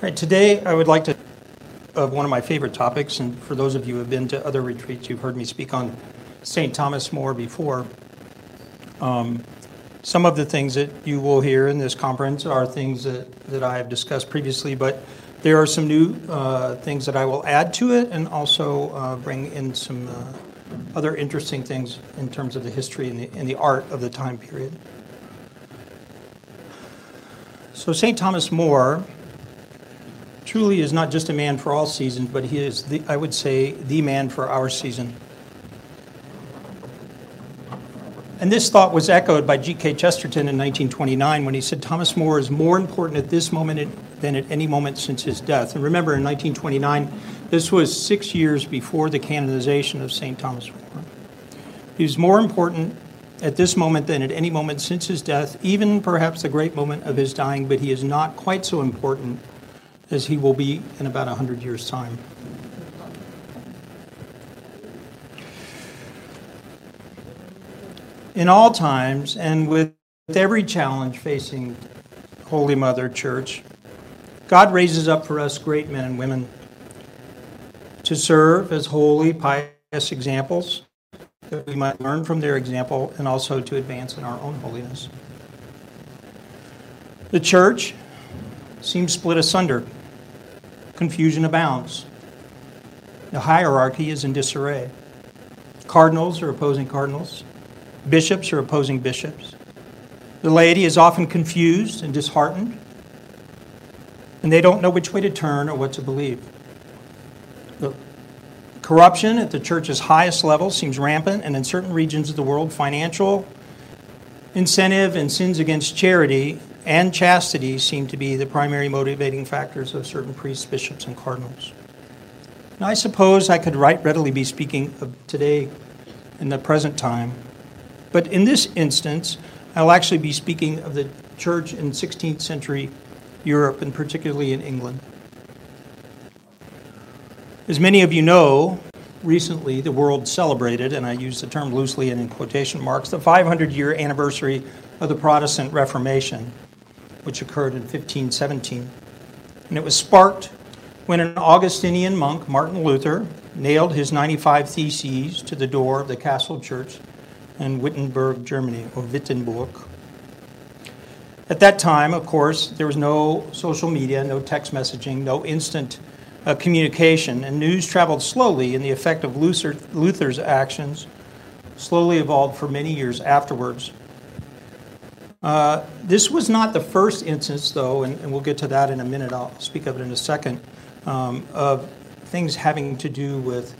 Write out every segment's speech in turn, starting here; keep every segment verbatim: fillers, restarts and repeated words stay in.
Right, today I would like to uh, one of my favorite topics, and for those of you who have been to other retreats, you've heard me speak on Saint Thomas More before. Um, some of the things that you will hear in this conference are things that, that I have discussed previously, but there are some new uh, things that I will add to it, and also uh, bring in some uh, other interesting things in terms of the history and the, and the art of the time period. So Saint Thomas More truly is not just a man for all seasons, but he is, the, I would say, the man for our season. And this thought was echoed by G K Chesterton in nineteen twenty-nine when he said, Thomas More is more important at this moment than at any moment since his death. And remember, in nineteen twenty-nine, this was six years before the canonization of Saint Thomas More. He was more important at this moment than at any moment since his death, even perhaps the great moment of his dying, but he is not quite so important as he will be in about one hundred years' time. In all times, and with every challenge facing Holy Mother Church, God raises up for us great men and women to serve as holy, pious examples that we might learn from their example and also to advance in our own holiness. The Church seems split asunder. Confusion abounds. The hierarchy is in disarray. Cardinals are opposing cardinals. Bishops are opposing bishops. The laity is often confused and disheartened, and they don't know which way to turn or what to believe. The corruption at the church's highest level seems rampant, and in certain regions of the world, financial incentive and sins against charity and chastity seem to be the primary motivating factors of certain priests, bishops, and cardinals. And I suppose I could right readily be speaking of today in the present time, but in this instance, I'll actually be speaking of the church in sixteenth century Europe, and particularly in England. As many of you know, recently the world celebrated, and I use the term loosely and in quotation marks, the five hundred year anniversary of the Protestant Reformation, which occurred in fifteen seventeen. And it was sparked when an Augustinian monk, Martin Luther, nailed his ninety-five theses to the door of the castle church in Wittenberg, Germany, or Wittenberg. At that time, of course, there was no social media, no text messaging, no instant uh, communication, and news traveled slowly, and the effect of Luther, Luther's actions slowly evolved for many years afterwards. Uh, this was not the first instance, though, and, and we'll get to that in a minute, I'll speak of it in a second, um, of things having to do with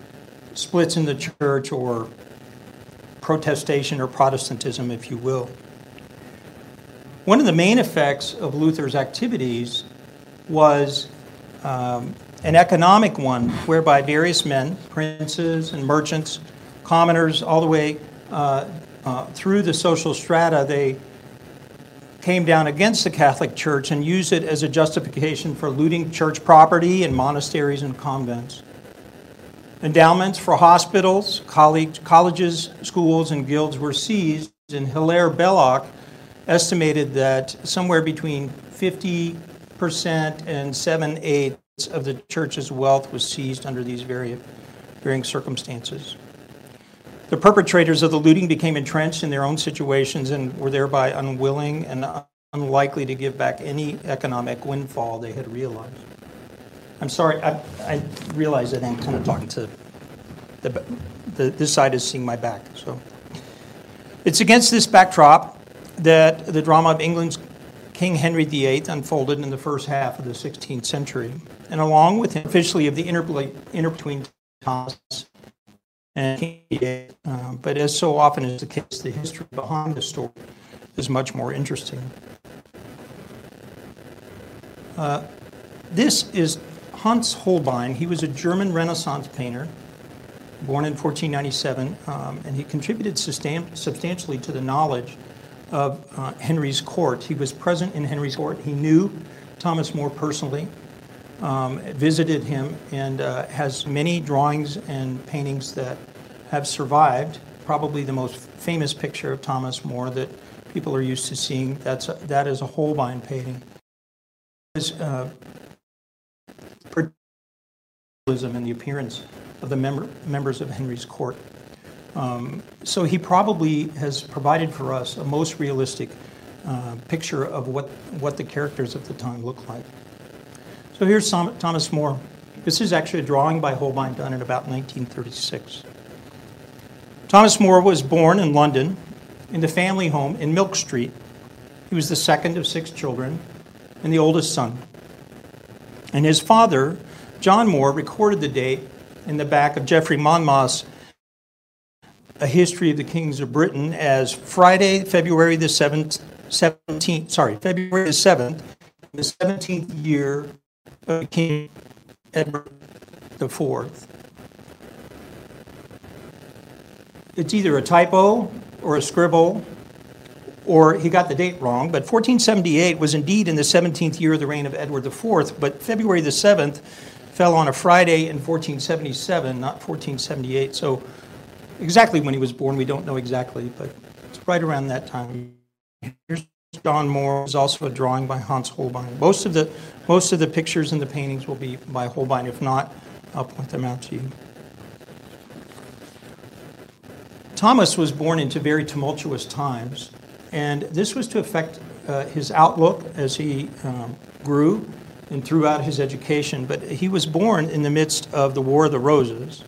splits in the church or protestation or Protestantism, if you will. One of the main effects of Luther's activities was um, an economic one, whereby various men, princes and merchants, commoners, all the way uh, uh, through the social strata, they came down against the Catholic Church and used it as a justification for looting church property in monasteries and convents. Endowments for hospitals, college, colleges, schools, and guilds were seized, and Hilaire Belloc estimated that somewhere between fifty percent and seven-eighths of the church's wealth was seized under these varying, varying circumstances. The perpetrators of the looting became entrenched in their own situations and were thereby unwilling and unlikely to give back any economic windfall they had realized. I'm sorry, I, I realize that I'm kind of talking to the, the, this side is seeing my back. So it's against this backdrop that the drama of England's King Henry the Eighth unfolded in the first half of the sixteenth century, and along with him, officially of the interplay inter between Thomas and King the Eighth. Uh, but as so often is the case, the history behind the story is much more interesting. Uh, this is Hans Holbein. He was a German Renaissance painter, born in fourteen ninety-seven, um, and he contributed sustain- substantially to the knowledge of uh, Henry's court. He was present in Henry's court. He knew Thomas More personally, um, visited him, and uh, has many drawings and paintings that have survived. Probably the most famous picture of Thomas More that people are used to seeing, that's a, that is a Holbein painting. It was, uh, and the appearance of the member, members of Henry's court. Um, so he probably has provided for us a most realistic uh, picture of what, what the characters of the time looked like. So here's Thomas More. This is actually a drawing by Holbein done in about nineteen thirty-six. Thomas More was born in London in the family home in Milk Street. He was the second of six children and the oldest son. And his father, John More, recorded the date in the back of Geoffrey Monmouth's A History of the Kings of Britain as Friday, February the seventh, seventeenth. Sorry, February the seventh, the seventeenth year of King Edward the fourth. It's either a typo or a scribble, or he got the date wrong, but fourteen seventy-eight was indeed in the seventeenth year of the reign of Edward the fourth, but February the seventh fell on a Friday in fourteen seventy-seven, not fourteen seventy-eight. So exactly when he was born, we don't know exactly, but it's right around that time. Here's John More. There's also a drawing by Hans Holbein. Most of the most of the pictures and the paintings will be by Holbein. If not, I'll point them out to you. Thomas was born into very tumultuous times, and this was to affect uh, his outlook as he um, grew and throughout his education. But he was born in the midst of the War of the Roses,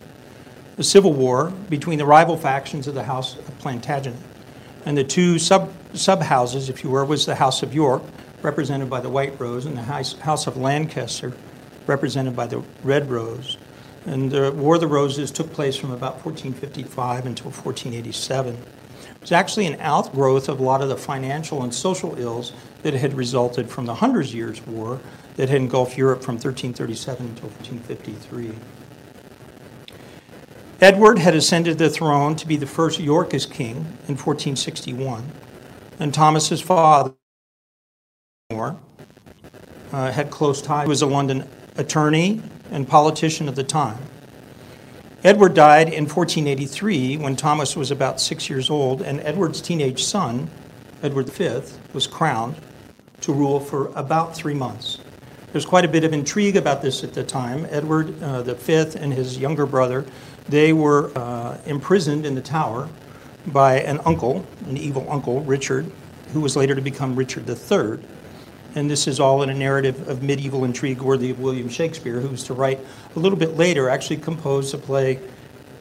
the civil war between the rival factions of the House of Plantagenet. And the two sub, sub-houses, if you were, was the House of York, represented by the White Rose, and the House of Lancaster, represented by the Red Rose. And the War of the Roses took place from about fourteen fifty-five until fourteen eighty-seven. It was actually an outgrowth of a lot of the financial and social ills that had resulted from the Hundred Years' War that had engulfed Europe from thirteen thirty-seven until fourteen fifty-three. Edward had ascended the throne to be the first Yorkist king in fourteen sixty-one, and Thomas's father uh, had close ties. He was a London attorney and politician of the time. Edward died in fourteen eighty-three when Thomas was about six years old, and Edward's teenage son, Edward the fifth, was crowned to rule for about three months. There's quite a bit of intrigue about this at the time. Edward uh, the fifth and his younger brother, they were uh, imprisoned in the Tower by an uncle, an evil uncle, Richard, who was later to become Richard the third. And this is all in a narrative of medieval intrigue worthy of William Shakespeare, who was to write a little bit later, actually composed a play.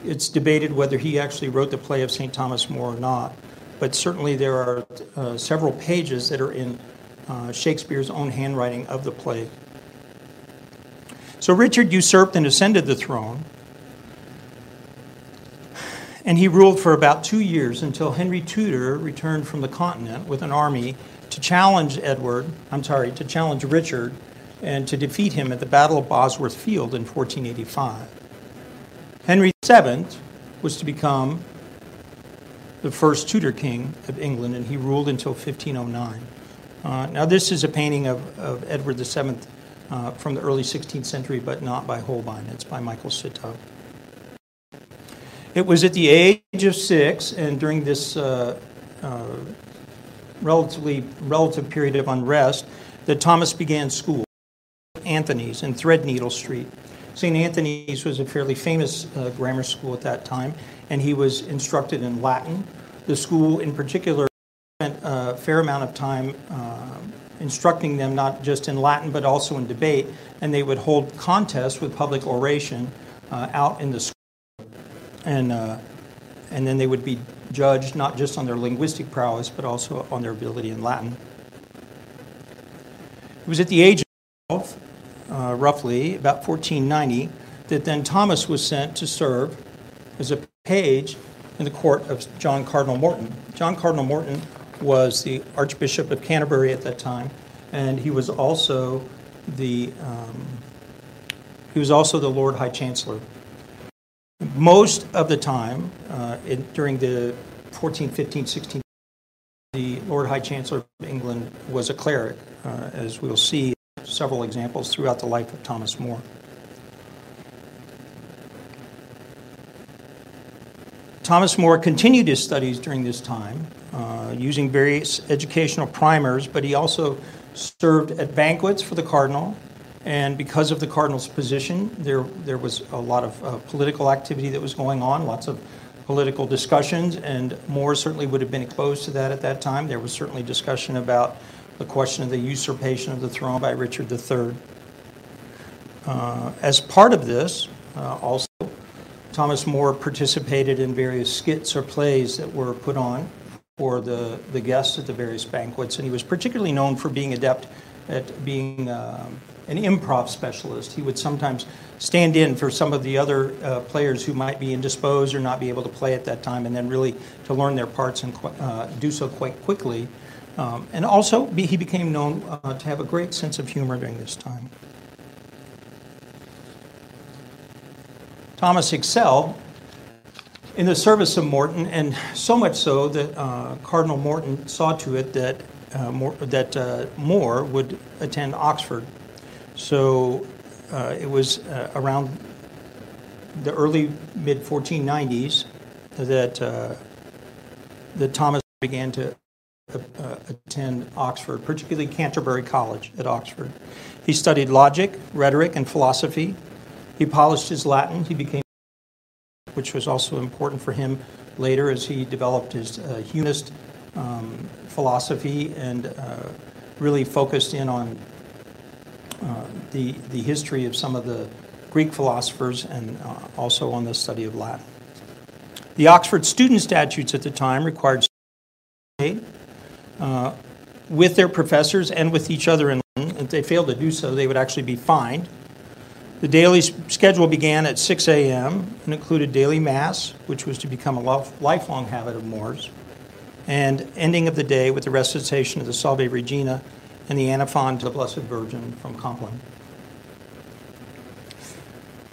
It's debated whether he actually wrote the play of Saint Thomas More or not, but certainly there are uh, several pages that are in uh, Shakespeare's own handwriting of the play. So Richard usurped and ascended the throne, and he ruled for about two years until Henry Tudor returned from the continent with an army to challenge Edward, I'm sorry, to challenge Richard and to defeat him at the Battle of Bosworth Field in fourteen eighty-five. Henry the seventh was to become the first Tudor king of England, and he ruled until fifteen oh nine. Uh, now this is a painting of, of Edward the seventh uh, from the early sixteenth century, but not by Holbein, it's by Michael Sittow. It was at the age of six, and during this uh, uh, relatively relative period of unrest, that Thomas began school at Anthony's in Threadneedle Street. Saint Anthony's was a fairly famous uh, grammar school at that time, and he was instructed in Latin. The school, in particular, spent a fair amount of time uh, instructing them not just in Latin but also in debate, and they would hold contests with public oration uh, out in the school. And uh, and then they would be judged not just on their linguistic prowess, but also on their ability in Latin. It was at the age of twelve, uh, roughly, about fourteen ninety, that then Thomas was sent to serve as a page in the court of John Cardinal Morton. John Cardinal Morton was the Archbishop of Canterbury at that time, and he was also the um, he was also the Lord High Chancellor. Most of the time, uh, it, during the fourteen, fifteen, sixteen, the Lord High Chancellor of England was a cleric, uh, as we'll see several examples throughout the life of Thomas More. Thomas More continued his studies during this time, uh, using various educational primers, but he also served at banquets for the cardinal And because of the cardinal's position, there there was a lot of uh, political activity that was going on, lots of political discussions, and More certainly would have been exposed to that at that time. There was certainly discussion about the question of the usurpation of the throne by Richard the third. Uh, as part of this, uh, also, Thomas More participated in various skits or plays that were put on for the, the guests at the various banquets, and he was particularly known for being adept at being um, an improv specialist. He would sometimes stand in for some of the other uh, players who might be indisposed or not be able to play at that time, and then really to learn their parts and uh, do so quite quickly. Um, and also, be, he became known uh, to have a great sense of humor during this time. Thomas excelled in the service of Morton, and so much so that uh, Cardinal Morton saw to it that uh, More, that uh, More would attend Oxford. So uh, it was uh, around the early mid fourteen nineties that uh, that Thomas began to uh, attend Oxford, particularly Canterbury College at Oxford. He studied logic, rhetoric, and philosophy. He polished his Latin. He became, which was also important for him later as he developed his uh, humanist um, philosophy and uh, really focused in on uh, the the history of some of the Greek philosophers and uh, also on the study of Latin. The Oxford student statutes at the time required students uh, with their professors and with each other in Latin. If they failed to do so, they would actually be fined. The daily schedule began at six a.m. and included daily mass, which was to become a lifelong habit of More's, and ending of the day with the recitation of the Salve Regina and the Antiphon to the Blessed Virgin from Compline.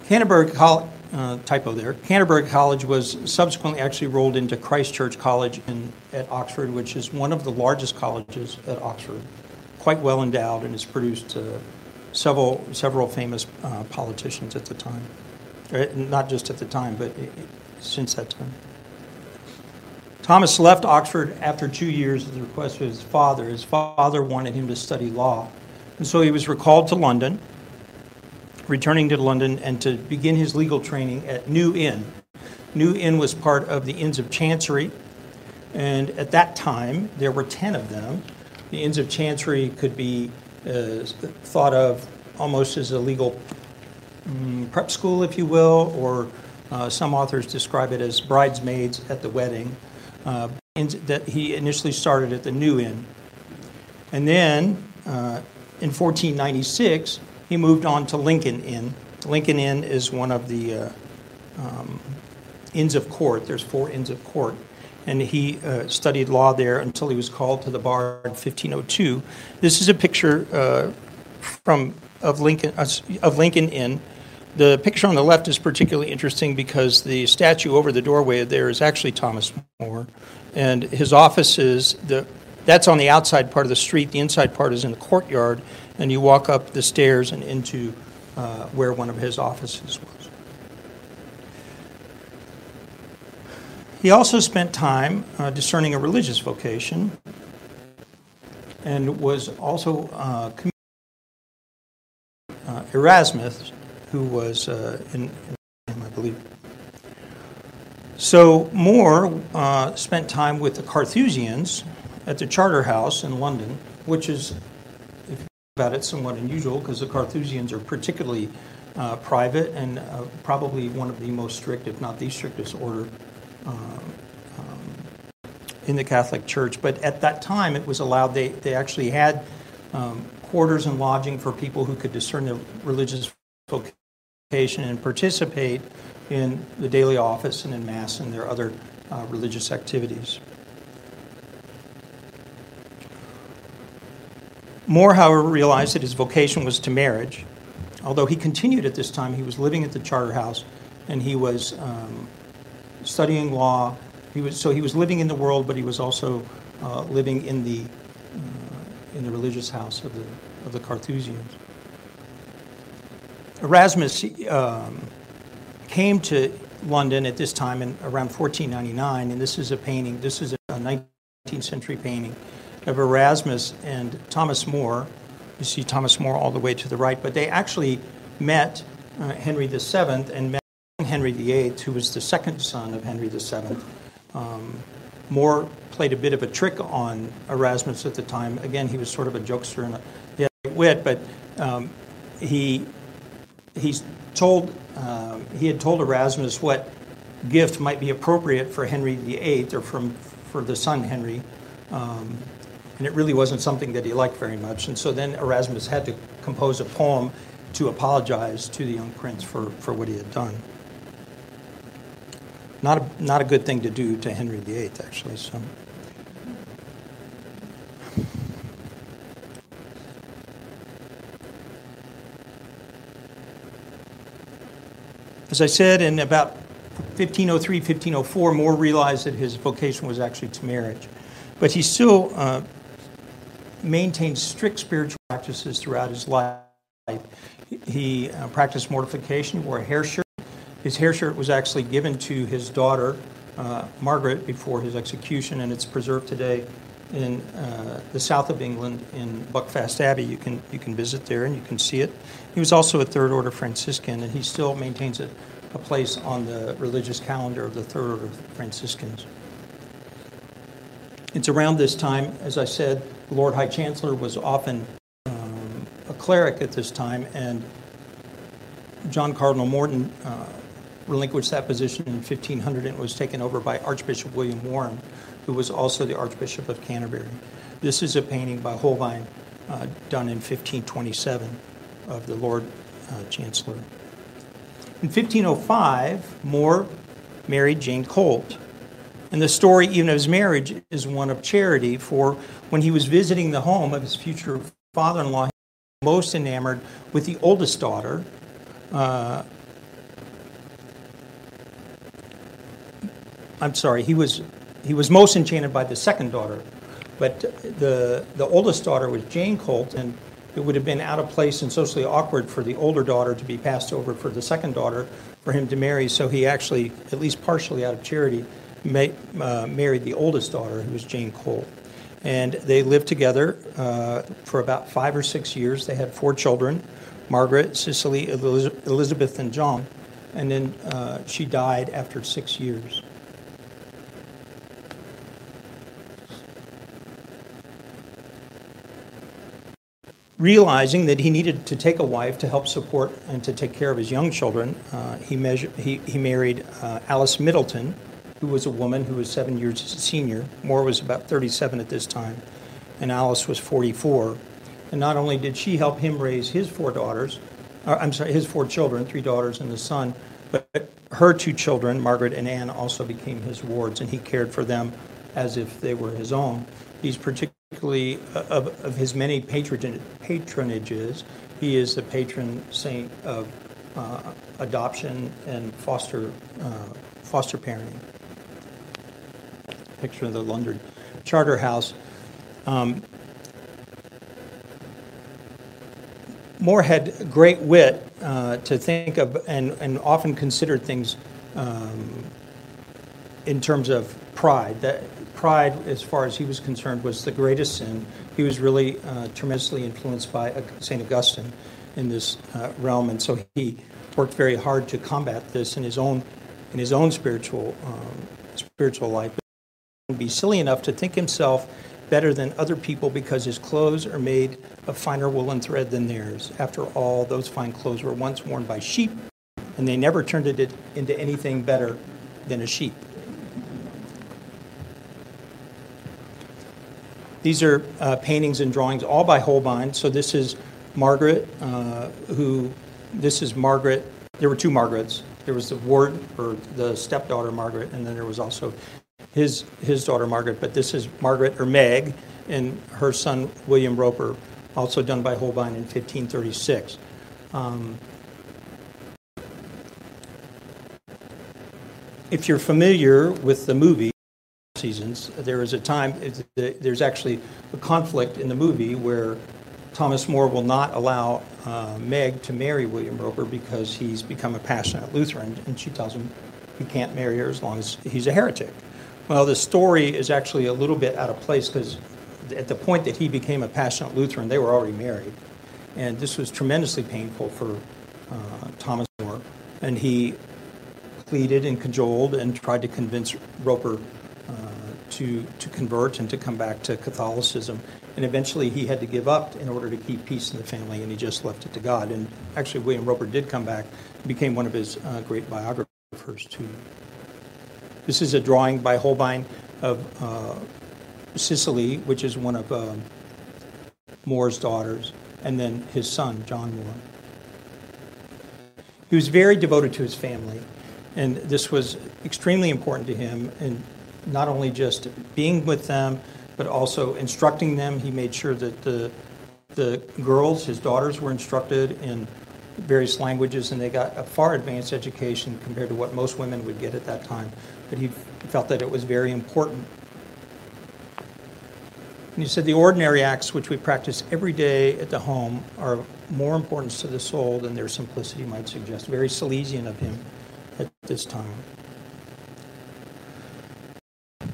Canterbury College, uh, typo there, Canterbury College was subsequently actually rolled into Christ Church College in, at Oxford, which is one of the largest colleges at Oxford, quite well endowed, and has produced uh, Several several famous uh, politicians at the time, not just at the time, but since that time. Thomas left Oxford after two years at the request of his father. His father wanted him to study law, and so he was recalled to London, returning to London, and to begin his legal training at New Inn. New Inn was part of the Inns of Chancery, and at that time there were ten of them. The Inns of Chancery could be Uh, thought of almost as a legal um, prep school, if you will, or uh, some authors describe it as bridesmaids at the wedding, uh, in, that he initially started at the New Inn. And then uh, in fourteen ninety-six, he moved on to Lincoln Inn. Lincoln Inn is one of the uh, um, Inns of Court. There's four Inns of Court. And he uh, studied law there until he was called to the bar in fifteen oh two. This is a picture uh, from of Lincoln uh, of Lincoln Inn. The picture on the left is particularly interesting because the statue over the doorway there is actually Thomas More, and his office is the that's on the outside part of the street. The inside part is in the courtyard, and you walk up the stairs and into uh, where one of his offices was. He also spent time uh, discerning a religious vocation and was also uh, communicating with uh, Erasmus, who was uh, in, in, I believe. So More uh, spent time with the Carthusians at the Charterhouse in London, which is, if you think about it, somewhat unusual because the Carthusians are particularly uh, private and uh, probably one of the most strict, if not the strictest order Um, um, in the Catholic Church. But at that time, it was allowed. They, they actually had um, quarters and lodging for people who could discern their religious vocation and participate in the daily office and in Mass and their other uh, religious activities. More, however, realized that his vocation was to marriage. Although he continued at this time, he was living at the Charterhouse, and he was Um, studying law. He was so he was living in the world, but he was also uh, living in the uh, in the religious house of the of the Carthusians. Erasmus um, came to London at this time in around fourteen ninety-nine, and this is a painting. This is a nineteenth century painting of Erasmus and Thomas More You see Thomas More all the way to the right, but they actually met uh, Henry the Seventh and met Henry the Eighth, who was the second son of Henry the Seventh. Um, More played a bit of a trick on Erasmus at the time. Again, he was sort of a jokester and a, he had a wit, but um, he he's told uh, he had told Erasmus what gift might be appropriate for Henry the Eighth or from for the son Henry. Um, And it really wasn't something that he liked very much. And so then Erasmus had to compose a poem to apologize to the young prince for, for what he had done. Not a, not a good thing to do to Henry the Eighth, actually. So, as I said, in about fifteen oh three, fifteen oh four, More realized that his vocation was actually to marriage. But he still... Uh, maintained strict spiritual practices throughout his life. He uh, practiced mortification, wore a hair shirt. His hair shirt was actually given to his daughter, uh, Margaret, before his execution, and it's preserved today in uh, the south of England in Buckfast Abbey. You can you can visit there and you can see it. He was also a Third Order Franciscan, and he still maintains a, a place on the religious calendar of the Third Order Franciscans. It's around this time, as I said, the Lord High Chancellor was often um, a cleric at this time, and John Cardinal Morton uh, relinquished that position in fifteen hundred and was taken over by Archbishop William Warren, who was also the Archbishop of Canterbury. This is a painting by Holbein uh, done in fifteen twenty-seven of the Lord uh, Chancellor. In fifteen oh five, More married Jane Colt. And the story, even of his marriage, is one of charity, for when he was visiting the home of his future father-in-law, he was most enamored with the oldest daughter, uh, I'm sorry, he was he was most enchanted by the second daughter, but the the oldest daughter was Jane Colt, and it would have been out of place and socially awkward for the older daughter to be passed over for the second daughter for him to marry, so he actually, at least partially out of charity, May, uh, married the oldest daughter, who was Jane Cole. And they lived together uh, for about five or six years. They had four children, Margaret, Cicely, Elizabeth, and John. And then uh, she died after six years. Realizing that he needed to take a wife to help support and to take care of his young children, uh, he, measured, he, he married uh, Alice Middleton, who was a woman who was seven years senior. More was about thirty-seven at this time, and Alice was forty-four. And not only did she help him raise his four daughters, or, I'm sorry, his four children, three daughters and the son, but her two children, Margaret and Anne, also became his wards, and he cared for them as if they were his own. He's particularly, of, of his many patronages, he is the patron saint of uh, adoption and foster uh, foster parenting. Picture of the London Charterhouse. Um, More had great wit uh, to think of, and, and often considered things um, in terms of pride. That pride, as far as he was concerned, was the greatest sin. He was really uh, tremendously influenced by Saint Augustine in this uh, realm, and so he worked very hard to combat this in his own in his own spiritual um, spiritual life. Be silly enough to think himself better than other people because his clothes are made of finer woolen thread than theirs. After all, those fine clothes were once worn by sheep, and they never turned it into anything better than a sheep. These are uh, paintings and drawings all by Holbein. So this is Margaret, uh, who, this is Margaret, there were two Margarets. There was the ward, or the stepdaughter Margaret, and then there was also His his daughter Margaret, but this is Margaret, or Meg, and her son William Roper, also done by Holbein in fifteen thirty-six. Um, if you're familiar with the movie Seasons, there is a time, there's actually a conflict in the movie where Thomas More will not allow uh, Meg to marry William Roper because he's become a passionate Lutheran, and she tells him he can't marry her as long as he's a heretic. Well, the story is actually a little bit out of place because at the point that he became a passionate Lutheran, they were already married. And this was tremendously painful for uh, Thomas More. And he pleaded and cajoled and tried to convince Roper uh, to, to convert and to come back to Catholicism. And eventually he had to give up in order to keep peace in the family, and he just left it to God. And actually William Roper did come back and became one of his uh, great biographers too. This is a drawing by Holbein of uh, Cicely, which is one of uh, More's daughters, and then his son, John More. He was very devoted to his family, and this was extremely important to him, and not only just being with them, but also instructing them. He made sure that the, the girls, his daughters, were instructed in various languages, and they got a far advanced education compared to what most women would get at that time. But he felt that it was very important. And he said, the ordinary acts which we practice every day at the home are of more importance to the soul than their simplicity might suggest. Very Salesian of him at this time. To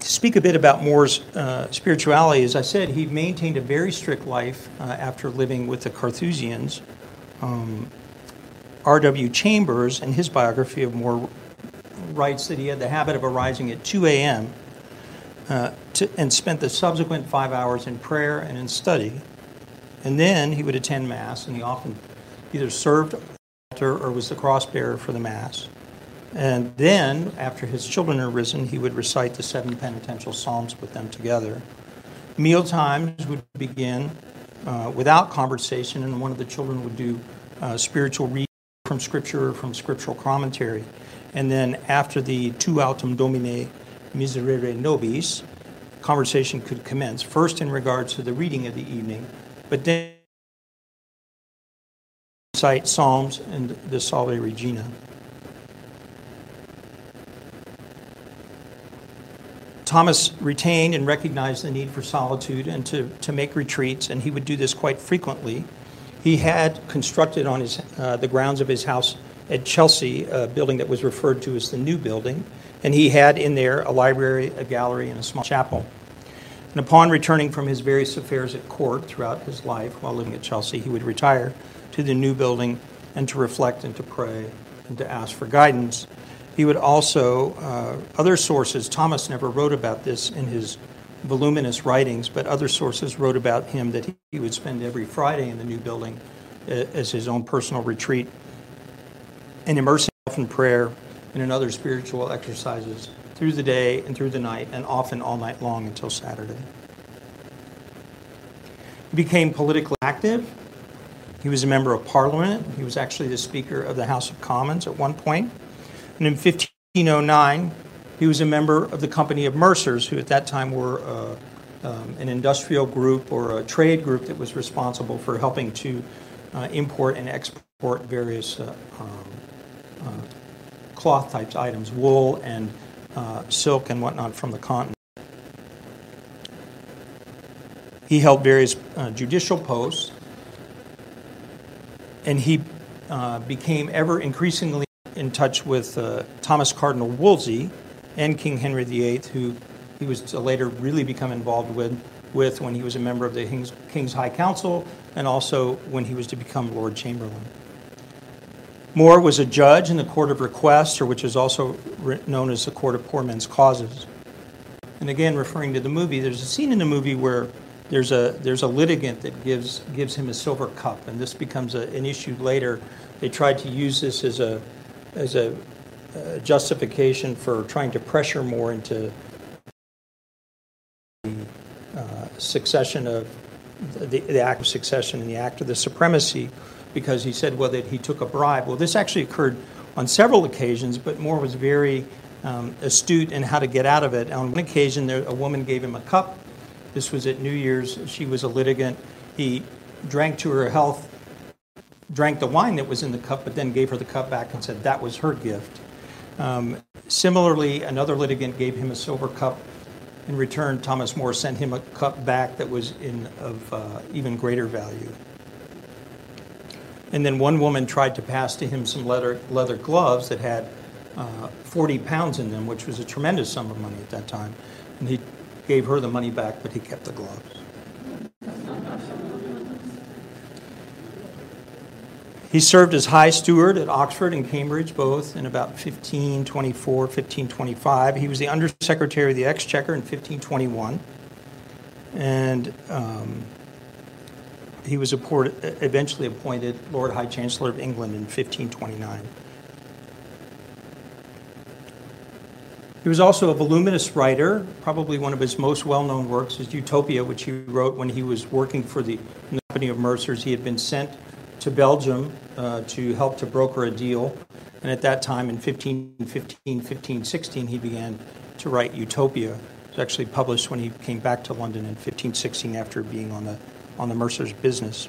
speak a bit about More's uh, spirituality, as I said, he maintained a very strict life uh, after living with the Carthusians. Um, R W Chambers, in his biography of More, writes that he had the habit of arising at two a.m. Uh, to, and spent the subsequent five hours in prayer and in study. And then he would attend Mass, and he often either served at the altar or was the cross-bearer for the Mass. And then, after his children are risen, he would recite the seven penitential psalms with them together. Meal times would begin uh, without conversation, and one of the children would do uh, spiritual reading from Scripture or from scriptural commentary. And then after the Tu Autem Domine Miserere Nobis, conversation could commence, first in regards to the reading of the evening, but then recite Psalms and the Salve Regina. Thomas retained and recognized the need for solitude and to, to make retreats, and he would do this quite frequently. He had constructed on his, uh, the grounds of his house at Chelsea, a building that was referred to as the New Building, and he had in there a library, a gallery, and a small chapel. And upon returning from his various affairs at court throughout his life while living at Chelsea, he would retire to the New Building and to reflect and to pray and to ask for guidance. He would also, uh, other sources, Thomas never wrote about this in his voluminous writings, but other sources wrote about him that he would spend every Friday in the New Building as his own personal retreat, and immerse himself in prayer and in other spiritual exercises through the day and through the night, and often all night long until Saturday. He became politically active. He was a member of Parliament. He was actually the Speaker of the House of Commons at one point. And in fifteen oh nine, he was a member of the Company of Mercers, who at that time were uh, um, an industrial group or a trade group that was responsible for helping to uh, import and export various uh, um, uh, cloth types items, wool and uh, silk and whatnot from the continent. He held various uh, judicial posts, and he uh, became ever increasingly in touch with uh, Thomas Cardinal Wolsey and King Henry the eighth, who he was to later really become involved with, with when he was a member of the King's, King's High Council, and also when he was to become Lord Chamberlain. More was a judge in the Court of Requests, or which is also known as the Court of Poor Men's Causes. And again, referring to the movie, there's a scene in the movie where there's a there's a litigant that gives gives him a silver cup, and this becomes a, an issue later. They tried to use this as a as a, a justification for trying to pressure More into the uh, succession of the, the Act of Succession and the Act of the Supremacy, because he said, well, that he took a bribe. Well, this actually occurred on several occasions, but More was very um, astute in how to get out of it. On one occasion, there, a woman gave him a cup. This was at New Year's. She was a litigant. He drank to her health, drank the wine that was in the cup, but then gave her the cup back and said that was her gift. Um, similarly, another litigant gave him a silver cup. In return, Thomas More sent him a cup back that was in of uh, even greater value. And then one woman tried to pass to him some leather, leather gloves that had uh, forty pounds in them, which was a tremendous sum of money at that time. And he gave her the money back, but he kept the gloves. He served as high steward at Oxford and Cambridge, both in about fifteen twenty-four, fifteen twenty-five. He was the undersecretary of the Exchequer in fifteen twenty-one. And um, he was appointed, eventually appointed Lord High Chancellor of England in fifteen twenty-nine. He was also a voluminous writer. Probably one of his most well-known works is Utopia, which he wrote when he was working for the Company of Mercers. He had been sent to Belgium uh, to help to broker a deal. And at that time, in fifteen fifteen, fifteen sixteen, he began to write Utopia. It was actually published when he came back to London in fifteen sixteen after being on the, on the Mercer's business.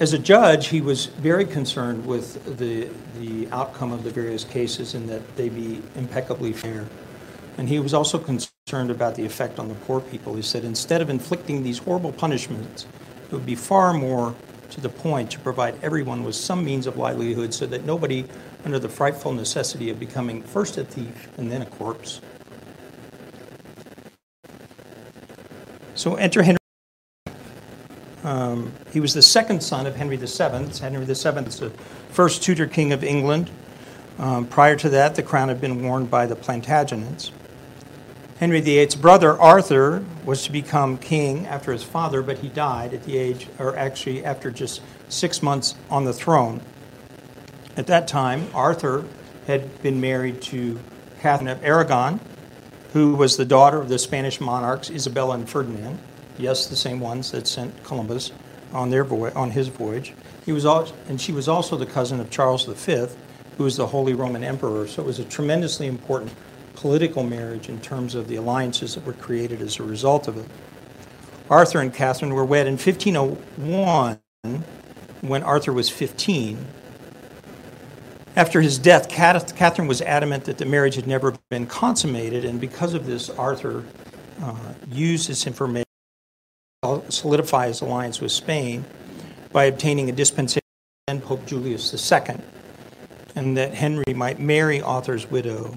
As a judge, he was very concerned with the, the outcome of the various cases and that they be impeccably fair. And he was also concerned about the effect on the poor people. He said, instead of inflicting these horrible punishments, it would be far more to the point to provide everyone with some means of livelihood so that nobody, under the frightful necessity of becoming first a thief and then a corpse. So enter Henry. Um, he was the second son of Henry the Seventh. Henry the Seventh is the first Tudor king of England. Um, prior to that, the crown had been worn by the Plantagenets. Henry the Eighth's brother, Arthur, was to become king after his father, but he died at the age, or actually after just six months on the throne. At that time, Arthur had been married to Catherine of Aragon, who was the daughter of the Spanish monarchs Isabella and Ferdinand, yes, the same ones that sent Columbus on their vo- on his voyage. He was al- and she was also the cousin of Charles the Fifth, who was the Holy Roman Emperor. So it was a tremendously important political marriage in terms of the alliances that were created as a result of it. Arthur and Catherine were wed in fifteen oh one when Arthur was fifteen. After his death, Catherine was adamant that the marriage had never been consummated, and because of this, Arthur uh, used this information to solidify his alliance with Spain by obtaining a dispensation from Pope Julius the Second, and that Henry might marry Arthur's widow.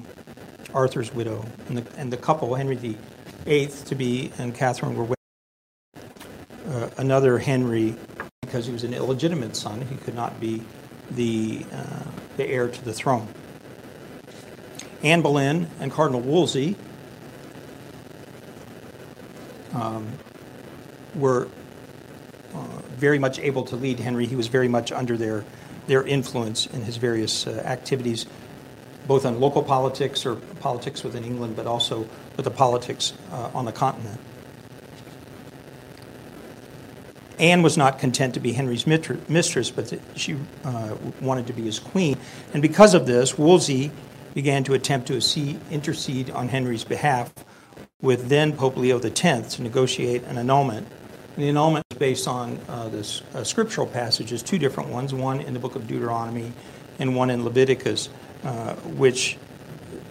Arthur's widow, and the, and the couple, Henry the Eighth to be, and Catherine were with uh, another Henry, because he was an illegitimate son. He could not be the, uh, the heir to the throne. Anne Boleyn and Cardinal Wolsey um, were uh, very much able to lead Henry. He was very much under their, their influence in his various uh, activities, both on local politics or politics within England, but also with the politics uh, on the continent. Anne was not content to be Henry's mistress, but th- she uh, wanted to be his queen. And because of this, Wolsey began to attempt to ac- intercede on Henry's behalf with then Pope Leo X to negotiate an annulment. And the annulment was based on uh, this uh, scriptural passages, two different ones, one in the book of Deuteronomy and one in Leviticus, Uh, which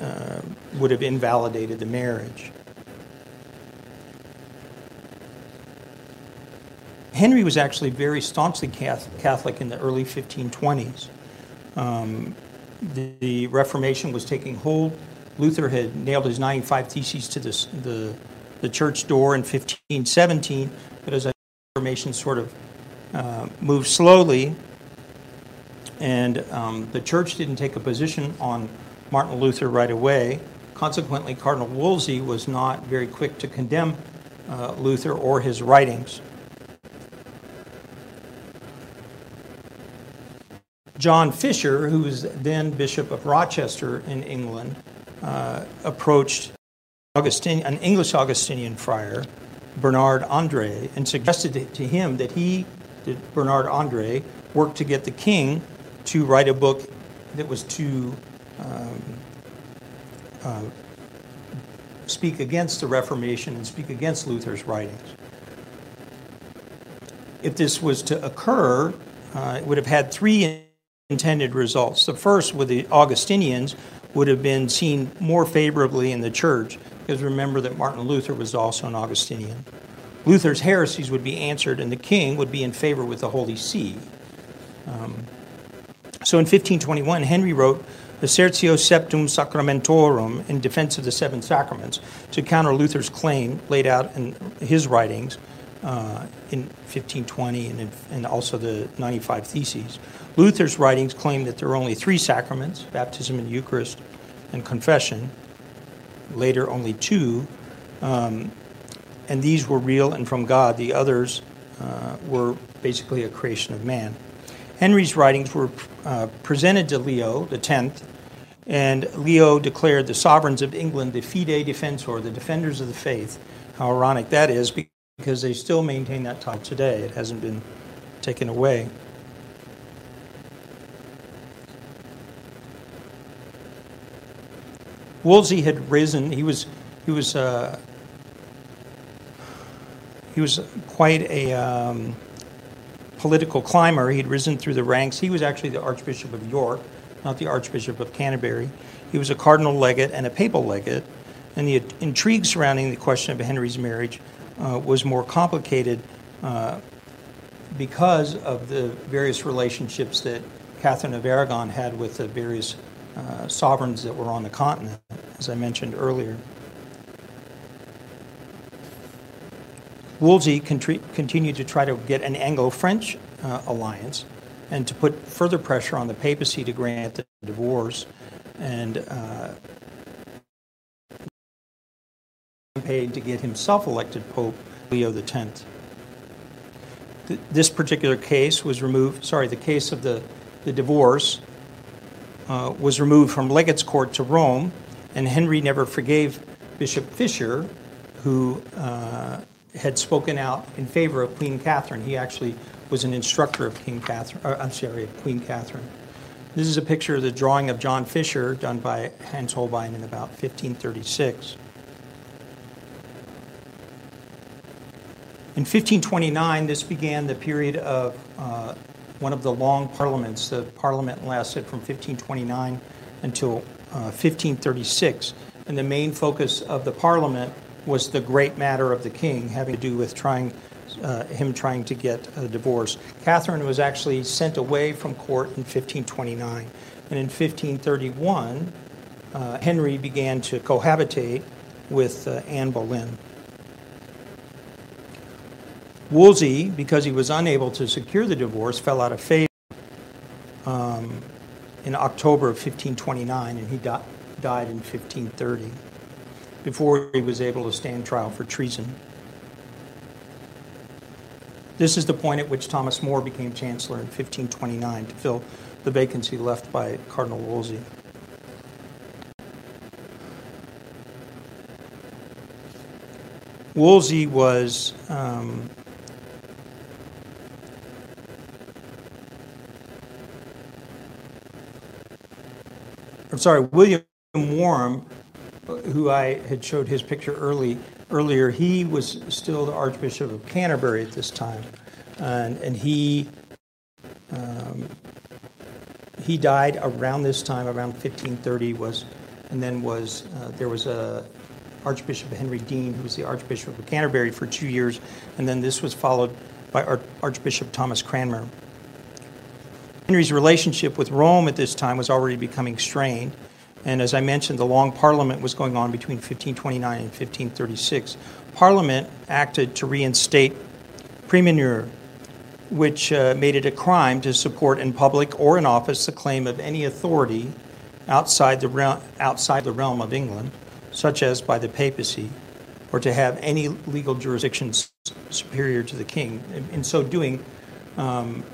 uh, would have invalidated the marriage. Henry was actually very staunchly Catholic in the early fifteen twenties. Um, the, the Reformation was taking hold. Luther had nailed his ninety-five Theses to this, the, the church door in fifteen seventeen, but as I said, the Reformation sort of uh, moved slowly, and um, the church didn't take a position on Martin Luther right away. Consequently, Cardinal Wolsey was not very quick to condemn uh, Luther or his writings. John Fisher, who was then Bishop of Rochester in England, uh, approached Augustine, an English Augustinian friar, Bernard Andre, and suggested to him that he, that Bernard Andre, work to get the king to write a book that was to um, uh, speak against the Reformation and speak against Luther's writings. If this was to occur, uh, it would have had three intended results. The first, with the Augustinians, would have been seen more favorably in the church, because remember that Martin Luther was also an Augustinian. Luther's heresies would be answered, and the king would be in favor with the Holy See. Um, So in fifteen twenty-one, Henry wrote Assertio Septum Sacramentorum in defense of the seven sacraments to counter Luther's claim laid out in his writings uh, in fifteen twenty and, in, and also the ninety-five Theses. Luther's writings claim that there are only three sacraments, baptism and Eucharist and confession, later only two, um, and these were real and from God. The others uh, were basically a creation of man. Henry's writings were uh, presented to Leo the tenth, and Leo declared the sovereigns of England the fidei defensor, the defenders of the faith. How ironic that is, because they still maintain that title today. It hasn't been taken away. Wolsey had risen. He was he was uh, he was quite a. Um, political climber. He had risen through the ranks. He was actually the Archbishop of York, not the Archbishop of Canterbury. He was a cardinal legate and a papal legate, and the intrigue surrounding the question of Henry's marriage uh, was more complicated uh, because of the various relationships that Catherine of Aragon had with the various uh, sovereigns that were on the continent, as I mentioned earlier. Wolsey continued to try to get an Anglo-French uh, alliance and to put further pressure on the papacy to grant the divorce, and uh, campaigned to get himself elected Pope Leo the tenth. Th- this particular case was removed, sorry, the case of the, the divorce uh, was removed from Legate's Court to Rome, and Henry never forgave Bishop Fisher, who uh, had spoken out in favor of Queen Catherine. He actually was an instructor of King Catherine. Or, I'm sorry, of Queen Catherine. This is a picture of the drawing of John Fisher done by Hans Holbein in about fifteen thirty-six. In fifteen twenty-nine, this began the period of uh, one of the long parliaments. The parliament lasted from fifteen twenty-nine until uh, fifteen thirty-six, and the main focus of the parliament was the great matter of the king, having to do with trying, uh, him trying to get a divorce. Catherine was actually sent away from court in fifteen twenty-nine. And in fifteen thirty-one, uh, Henry began to cohabitate with uh, Anne Boleyn. Wolsey, because he was unable to secure the divorce, fell out of favor um, in October of fifteen twenty-nine, and he di- died in fifteen thirty. Before he was able to stand trial for treason. This is the point at which Thomas More became chancellor in fifteen twenty-nine to fill the vacancy left by Cardinal Wolsey. Wolsey was um, I'm sorry, William Warham, who I had showed his picture early, earlier, he was still the Archbishop of Canterbury at this time, and, and he um, he died around this time, around fifteen thirty. Was and then was uh, there was a Archbishop Henry Dean, who was the Archbishop of Canterbury for two years, and then this was followed by Arch- Archbishop Thomas Cranmer. Henry's relationship with Rome at this time was already becoming strained. And as I mentioned, the long parliament was going on between fifteen twenty-nine and fifteen thirty-six. Parliament acted to reinstate premunire, which uh, made it a crime to support in public or in office the claim of any authority outside the, realm, outside the realm of England, such as by the papacy, or to have any legal jurisdiction superior to the king. In, in so doing, um,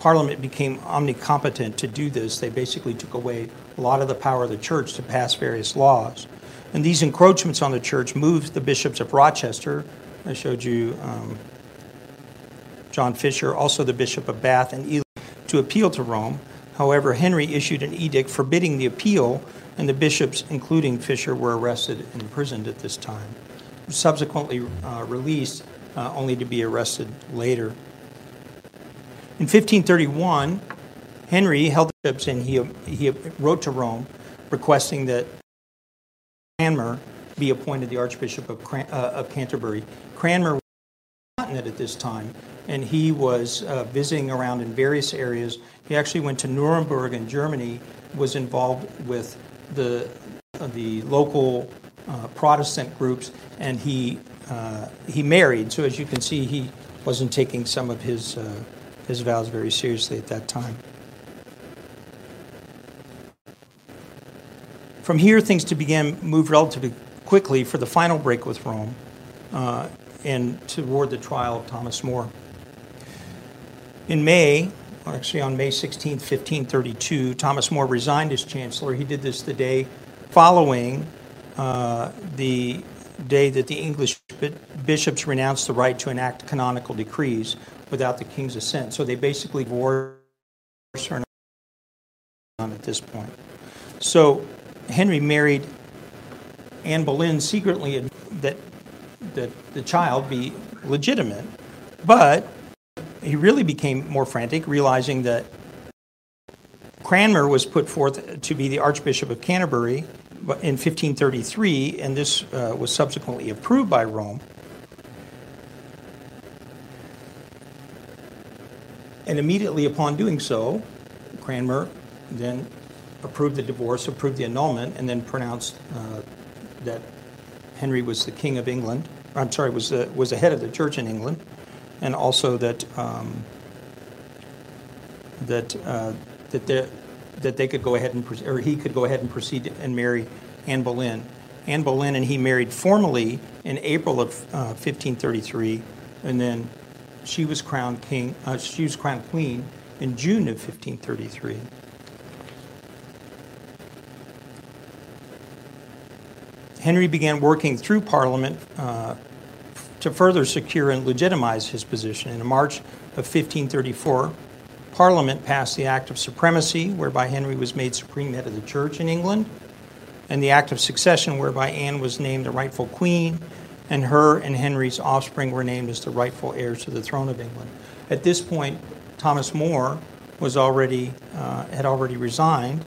Parliament became omnicompetent to do this. They basically took away a lot of the power of the church to pass various laws. And these encroachments on the church moved the bishops of Rochester. I showed you um, John Fisher, also the Bishop of Bath and Ely, to appeal to Rome. However, Henry issued an edict forbidding the appeal, and the bishops, including Fisher, were arrested and imprisoned at this time, subsequently uh, released, uh, only to be arrested later. In fifteen thirty-one, Henry held the bishops, and he, he wrote to Rome requesting that Cranmer be appointed the Archbishop of, Cran- uh, of Canterbury. Cranmer was not continent at this time, and he was uh, visiting around in various areas. He actually went to Nuremberg in Germany, was involved with the, uh, the local uh, Protestant groups, and he, uh, he married. So as you can see, he wasn't taking some of his, uh, his vows very seriously at that time. From here, things to begin moved relatively quickly for the final break with Rome uh, and toward the trial of Thomas More. In May, actually on May sixteenth, fifteen thirty-two, Thomas More resigned as chancellor. He did this the day following uh, the day that the English bishops renounced the right to enact canonical decrees without the king's assent. So they basically divorced her at this point. So Henry married Anne Boleyn secretly, that that the child be legitimate, but he really became more frantic, realizing that Cranmer was put forth to be the Archbishop of Canterbury in fifteen thirty-three, and this uh, was subsequently approved by Rome. And immediately upon doing so, Cranmer then approved the divorce, approved the annulment, and then pronounced uh, that Henry was the king of England. I'm sorry, was the, was the head of the church in England, and also that um, that uh, that they, that they could go ahead and or he could go ahead and proceed and marry Anne Boleyn. Anne Boleyn and he married formally in April of uh, fifteen thirty-three, and then she was crowned king. Uh, she was crowned queen in June of fifteen thirty-three. Henry began working through Parliament uh, to further secure and legitimize his position. In March of fifteen thirty-four, Parliament passed the Act of Supremacy, whereby Henry was made supreme head of the church in England, and the Act of Succession, whereby Anne was named the rightful queen, and her and Henry's offspring were named as the rightful heirs to the throne of England. At this point, Thomas More was already uh, had already resigned,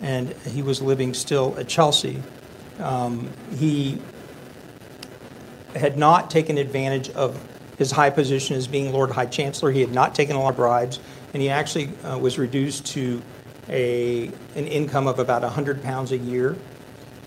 and he was living still at Chelsea. Um, he had not taken advantage of his high position as being Lord High Chancellor. He had not taken a lot of bribes, and he actually uh, was reduced to a an income of about one hundred pounds a year,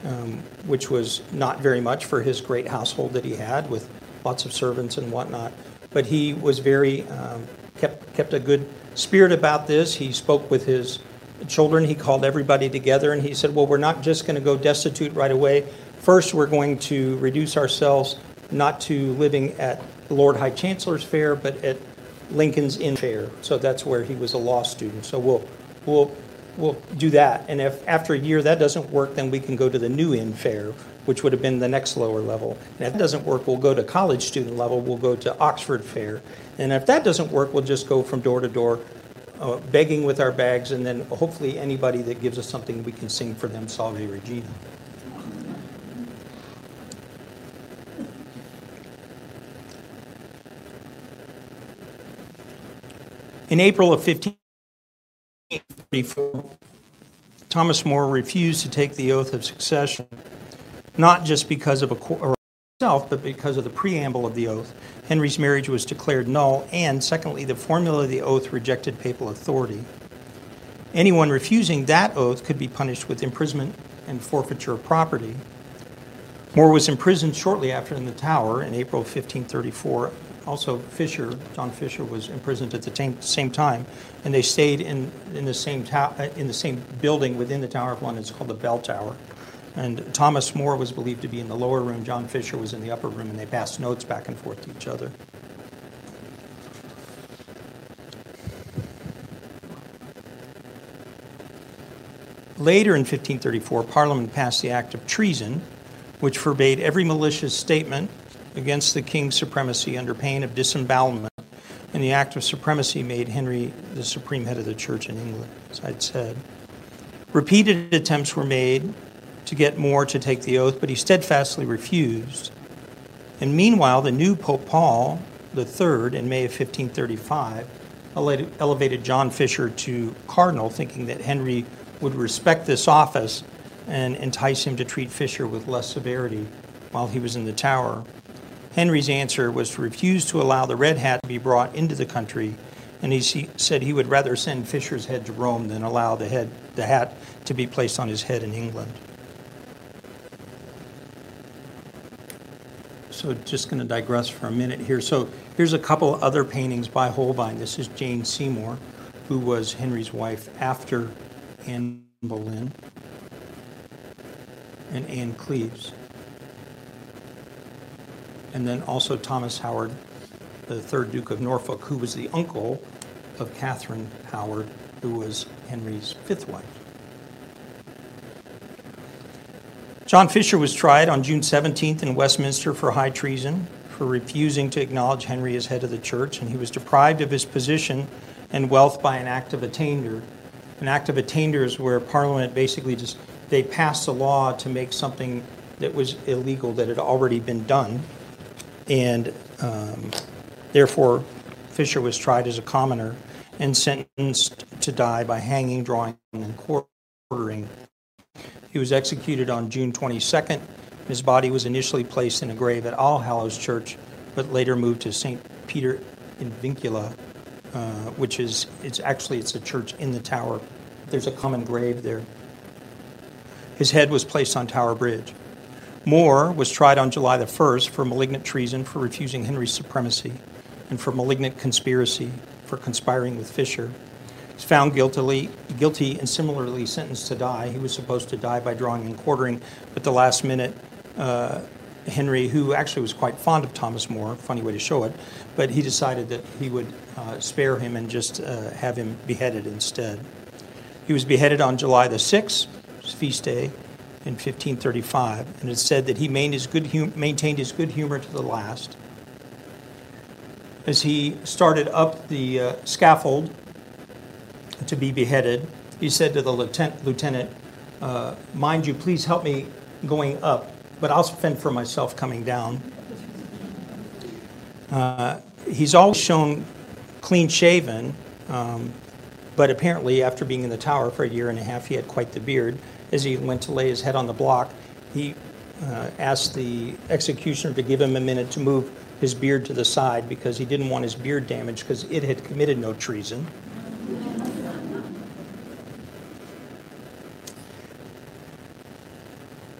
um, which was not very much for his great household that he had with lots of servants and whatnot. But he was very, um, kept, kept a good spirit about this. He spoke with his children, he called everybody together, and he said, well, we're not just going to go destitute right away. First, we're going to reduce ourselves not to living at the Lord High Chancellor's fare, but at Lincoln's Inn fare. So that's where he was a law student. So we'll we'll we'll do that. And if after a year that doesn't work, then we can go to the New Inn fare, which would have been the next lower level. And if that doesn't work, we'll go to college student level. We'll go to Oxford fare. And if that doesn't work, we'll just go from door to door, Uh, begging with our bags, and then hopefully anybody that gives us something we can sing for them, Salve Regina. In April of fifteen thirty-four, Thomas More refused to take the oath of succession, not just because of a itself, but because of the preamble of the oath. Henry's marriage was declared null, and secondly, the formula of the oath rejected papal authority. Anyone refusing that oath could be punished with imprisonment and forfeiture of property. More was imprisoned shortly after in the Tower in April fifteen thirty-four. Also, Fisher, John Fisher, was imprisoned at the t- same time, and they stayed in in the same ta- in the same building within the Tower of London. It's called the Bell Tower. And Thomas More was believed to be in the lower room, John Fisher was in the upper room, and they passed notes back and forth to each other. Later in fifteen thirty-four, Parliament passed the Act of Treason, which forbade every malicious statement against the king's supremacy under pain of disembowelment, and the Act of Supremacy made Henry the supreme head of the church in England, as I'd said. Repeated attempts were made to get More to take the oath, but he steadfastly refused. And meanwhile, the new Pope Paul the third, in May of fifteen thirty-five, elevated John Fisher to cardinal, thinking that Henry would respect this office and entice him to treat Fisher with less severity while he was in the Tower. Henry's answer was to refuse to allow the Red Hat to be brought into the country, and he said he would rather send Fisher's head to Rome than allow the, head, the hat to be placed on his head in England. So just going to digress for a minute here. So here's a couple other paintings by Holbein. This is Jane Seymour, who was Henry's wife after Anne Boleyn and Anne Cleves. And then also Thomas Howard, the third Duke of Norfolk, who was the uncle of Catherine Howard, who was Henry's fifth wife. John Fisher was tried on June seventeenth in Westminster for high treason, for refusing to acknowledge Henry as head of the church, and he was deprived of his position and wealth by an act of attainder. An act of attainder is where Parliament basically just, they passed a law to make something that was illegal that had already been done, and um, therefore Fisher was tried as a commoner and sentenced to die by hanging, drawing, and quartering. He was executed on June twenty-second. His body was initially placed in a grave at All Hallows Church, but later moved to Saint Peter in Vincula, uh, which is, it's actually, it's a church in the tower. There's a common grave there. His head was placed on Tower Bridge. More was tried on July the first for malignant treason, for refusing Henry's supremacy, and for malignant conspiracy, for conspiring with Fisher. He was found guiltily, guilty and similarly sentenced to die. He was supposed to die by drawing and quartering, but the last minute, uh, Henry, who actually was quite fond of Thomas More, funny way to show it, but he decided that he would uh, spare him and just uh, have him beheaded instead. He was beheaded on July the sixth, his feast day, in fifteen thirty-five, and it said that he maintained his good humor, maintained his good humor to the last. As he started up the uh, scaffold to be beheaded, he said to the lieutenant, lieutenant uh, mind you, please help me going up, but I'll fend for myself coming down. Uh, he's always shown clean-shaven, um, but apparently after being in the tower for a year and a half, he had quite the beard. As he went to lay his head on the block, he uh, asked the executioner to give him a minute to move his beard to the side because he didn't want his beard damaged because it had committed no treason.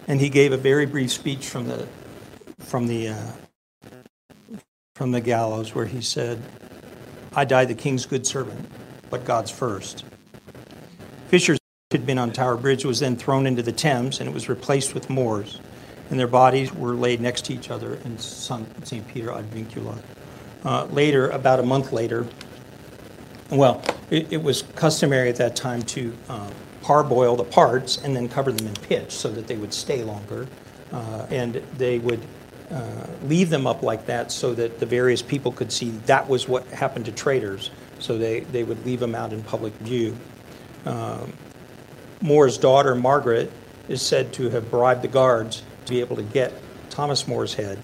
And he gave a very brief speech from the from the uh, from the gallows where he said, "I died the king's good servant, but God's first." Fisher's had been on Tower Bridge was then thrown into the Thames, and it was replaced with Moor's, and their bodies were laid next to each other in Saint Peter ad Vincula. Uh, later, about a month later, well, it, it was customary at that time to uh, parboil the parts and then cover them in pitch so that they would stay longer, uh, and they would uh, leave them up like that so that the various people could see that was what happened to traitors, so they, they would leave them out in public view. Um, More's daughter, Margaret, is said to have bribed the guards to be able to get Thomas More's head,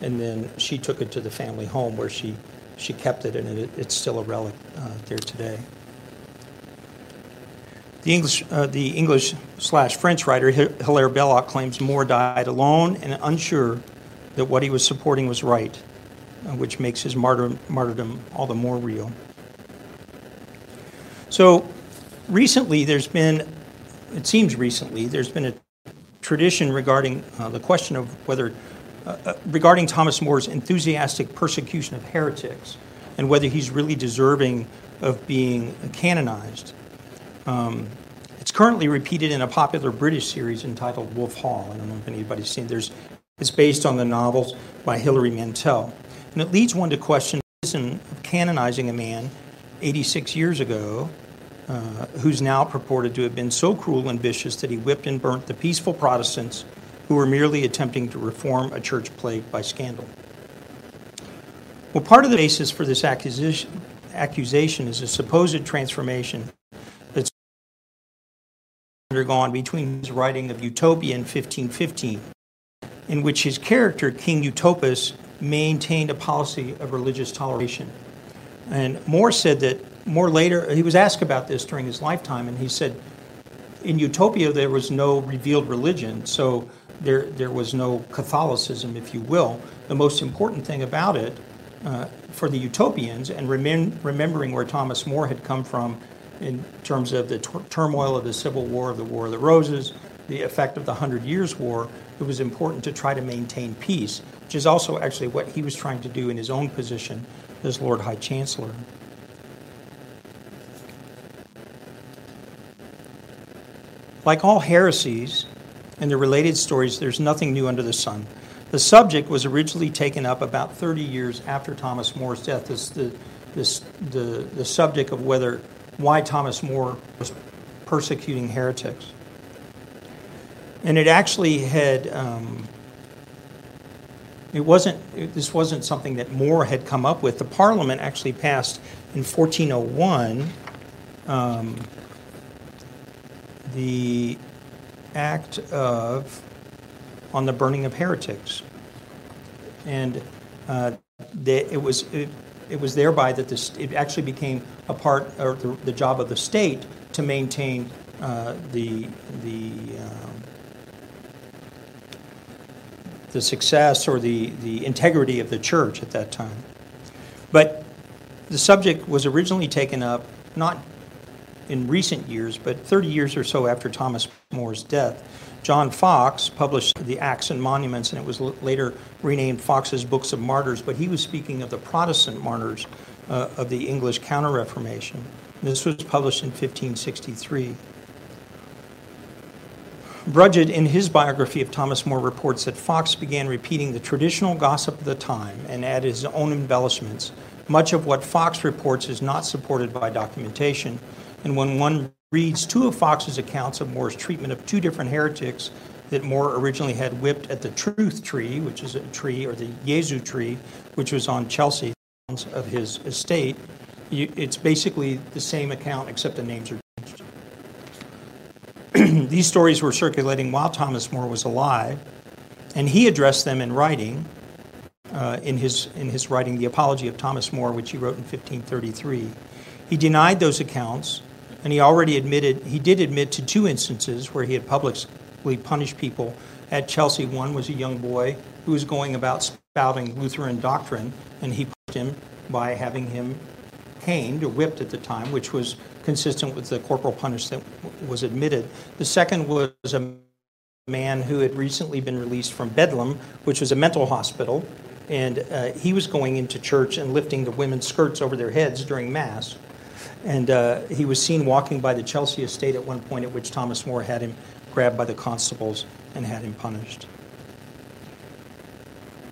and then she took it to the family home where she, she kept it, and it, it's still a relic uh, there today. The English uh, the English slash French writer Hilaire Belloc claims More died alone and unsure that what he was supporting was right, uh, which makes his martyr, martyrdom all the more real. So recently there's been It seems recently there's been a tradition regarding uh, the question of whether, uh, uh, regarding Thomas More's enthusiastic persecution of heretics and whether he's really deserving of being canonized. Um, it's currently repeated in a popular British series entitled Wolf Hall. I don't know if anybody's seen it. There's, it's based on the novels by Hilary Mantel. And it leads one to question the reason of canonizing a man eighty-six years ago Uh, who's now purported to have been so cruel and vicious that he whipped and burnt the peaceful Protestants who were merely attempting to reform a church plagued by scandal. Well, part of the basis for this accusation, accusation is a supposed transformation that's undergone between his writing of Utopia in fifteen fifteen, in which his character, King Eutopus, maintained a policy of religious toleration. And More said that More later, he was asked about this during his lifetime, and he said, in Utopia, there was no revealed religion, so there, there was no Catholicism, if you will. The most important thing about it uh, for the Utopians, and remem remembering where Thomas More had come from in terms of the turmoil of the Civil War, of the War of the Roses, the effect of the Hundred Years' War, it was important to try to maintain peace, which is also actually what he was trying to do in his own position as Lord High Chancellor. Like all heresies and the related stories, there's nothing new under the sun. The subject was originally taken up about thirty years after Thomas More's death. This, the, this, the, the subject of whether why Thomas More was persecuting heretics. And it actually had, um, it wasn't, it, this wasn't something that More had come up with. The Parliament actually passed in fourteen oh one um, the Act of, on the burning of heretics. And uh, they, it was, it, it was thereby that this, it actually became a part, or the, the job of the state to maintain uh, the, the, um, the success or the, the integrity of the church at that time. But the subject was originally taken up, not in recent years, but thirty years or so after Thomas More's death. John Fox published the Acts and Monuments, and it was later renamed Fox's Books of Martyrs, but he was speaking of the Protestant martyrs uh, of the English Counter-Reformation. This was published in fifteen sixty-three. Brudgett, in his biography of Thomas More, reports that Fox began repeating the traditional gossip of the time and added his own embellishments. Much of what Fox reports is not supported by documentation, and when one reads two of Fox's accounts of More's treatment of two different heretics that More originally had whipped at the Truth Tree, which is a tree, or the Yezu Tree, which was on Chelsea, of his estate, you, it's basically the same account except the names are changed. These stories were circulating while Thomas More was alive, and he addressed them in writing, uh, in his in his writing, The Apology of Thomas More, which he wrote in fifteen thirty-three. He denied those accounts, and he already admitted, he did admit to two instances where he had publicly punished people at Chelsea. One was a young boy who was going about spouting Lutheran doctrine, and he punished him by having him caned or whipped at the time, which was consistent with the corporal punishment that was admitted. The second was a man who had recently been released from Bedlam, which was a mental hospital, and uh, he was going into church and lifting the women's skirts over their heads during Mass. And uh, he was seen walking by the Chelsea estate at one point, at which Thomas More had him grabbed by the constables and had him punished.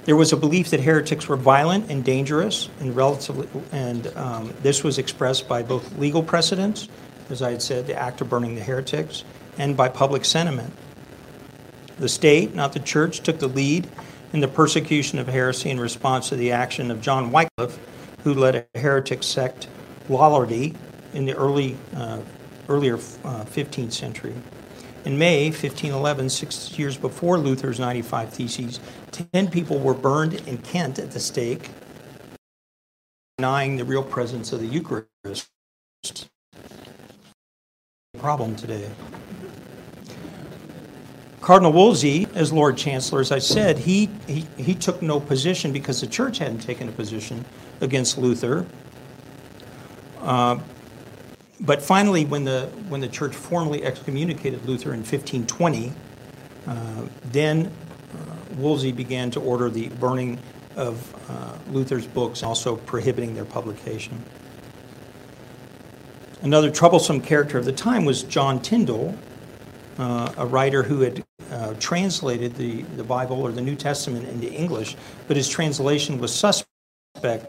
There was a belief that heretics were violent and dangerous, and relatively, and um, this was expressed by both legal precedents, as I had said, the act of burning the heretics, and by public sentiment. The state, not the church, took the lead in the persecution of heresy in response to the action of John Wycliffe, who led a heretic sect, Lollardy, in the early, uh, earlier uh, fifteenth century. In May fifteen eleven, six years before Luther's ninety-five Theses, ten people were burned in Kent at the stake, denying the real presence of the Eucharist. Problem today. Cardinal Wolsey, as Lord Chancellor, as I said, he, he, he took no position because the church hadn't taken a position against Luther. Uh, but finally, when the when the church formally excommunicated Luther in fifteen twenty, uh, then uh, Wolsey began to order the burning of uh, Luther's books, also prohibiting their publication. Another troublesome character of the time was John Tyndall, uh, a writer who had uh, translated the, the Bible or the New Testament into English, but his translation was suspect,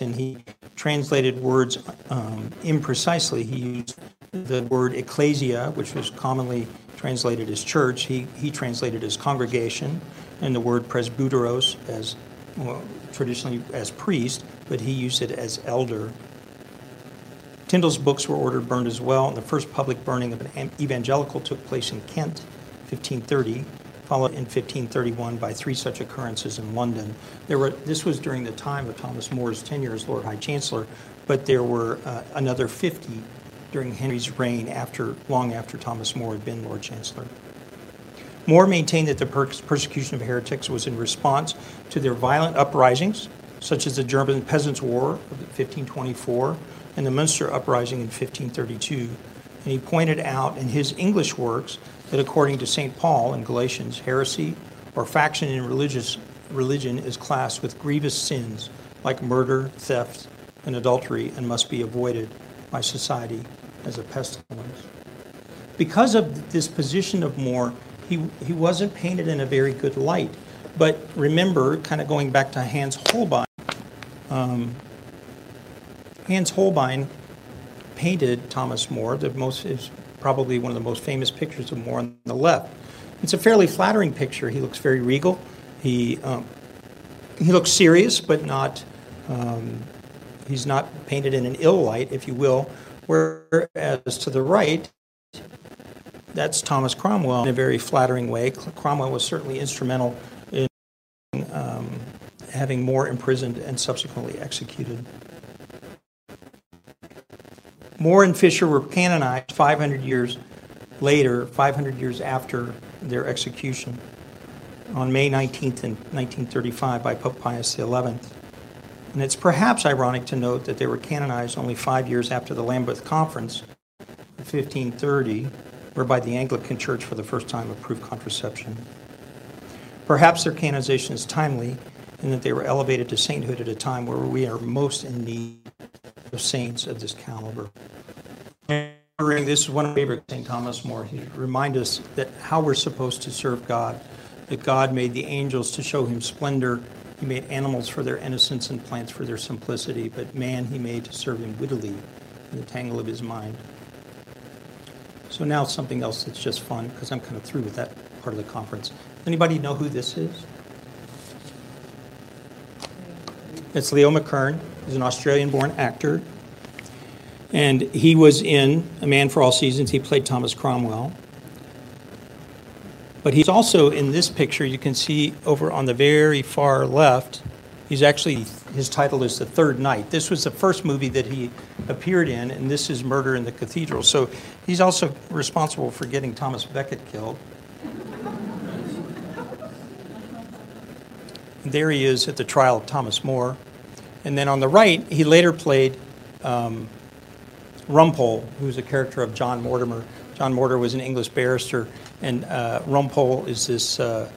and he translated words um, imprecisely. He used the word ecclesia, which was commonly translated as church. He, he translated as congregation, and the word presbyteros as, well, traditionally as priest, but he used it as elder. Tyndall's books were ordered burned as well, and the first public burning of an evangelical took place in Kent, fifteen thirty, followed in fifteen thirty-one by three such occurrences in London. There were, this was during the time of Thomas More's tenure as Lord High Chancellor, but there were uh, another fifty during Henry's reign, after long after Thomas More had been Lord Chancellor. More maintained that the per persecution of heretics was in response to their violent uprisings, such as the German Peasants' War of fifteen twenty-four and the Munster Uprising in fifteen thirty-two. And he pointed out in his English works that according to Saint Paul in Galatians, heresy or faction in religious religion is classed with grievous sins like murder, theft, and adultery, and must be avoided by society as a pestilence. Because of this position of More, he, he wasn't painted in a very good light. But remember, kind of going back to Hans Holbein, um, Hans Holbein painted Thomas More, the most, is probably one of the most famous pictures of More on the left. It's a fairly flattering picture. He looks very regal. He um, he looks serious, but not um, he's not painted in an ill light, if you will. Whereas to the right, that's Thomas Cromwell in a very flattering way. Cromwell was certainly instrumental in um, having More imprisoned and subsequently executed. More and Fisher were canonized five hundred years later, five hundred years after their execution, on May nineteenth in nineteen thirty-five by Pope Pius the eleventh. And it's perhaps ironic to note that they were canonized only five years after the Lambeth Conference in fifteen thirty, whereby the Anglican Church for the first time approved contraception. Perhaps their canonization is timely in that they were elevated to sainthood at a time where we are most in need of saints of this caliber. This is one of my favorite Saint Thomas More. He reminds us that how we're supposed to serve God, that God made the angels to show him splendor. He made animals for their innocence and plants for their simplicity, but man he made to serve him wittily in the tangle of his mind. So now something else that's just fun, because I'm kind of through with that part of the conference. Anybody know who this is? It's Leo McKern. He's an Australian-born actor. And he was in A Man for All Seasons. He played Thomas Cromwell. But he's also in this picture, you can see over on the very far left, he's actually, his title is The Third Knight. This was the first movie that he appeared in, and this is Murder in the Cathedral. So he's also responsible for getting Thomas Becket killed. There he is at the trial of Thomas More. And then on the right, he later played um, Rumpole, who's a character of John Mortimer. John Mortimer was an English barrister, and uh, Rumpole is this uh,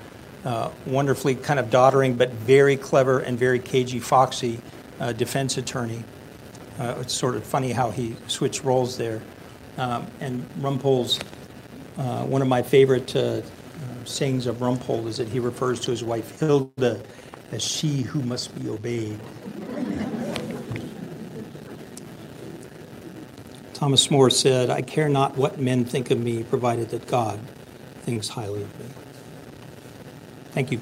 uh, wonderfully kind of doddering but very clever and very cagey, foxy uh, defense attorney. Uh, it's sort of funny how he switched roles there. Um, and Rumpole's, uh, one of my favorite uh, sayings of Rumpole is that he refers to his wife Hilda as she who must be obeyed. Thomas More said, "I care not what men think of me, provided that God thinks highly of me." Thank you.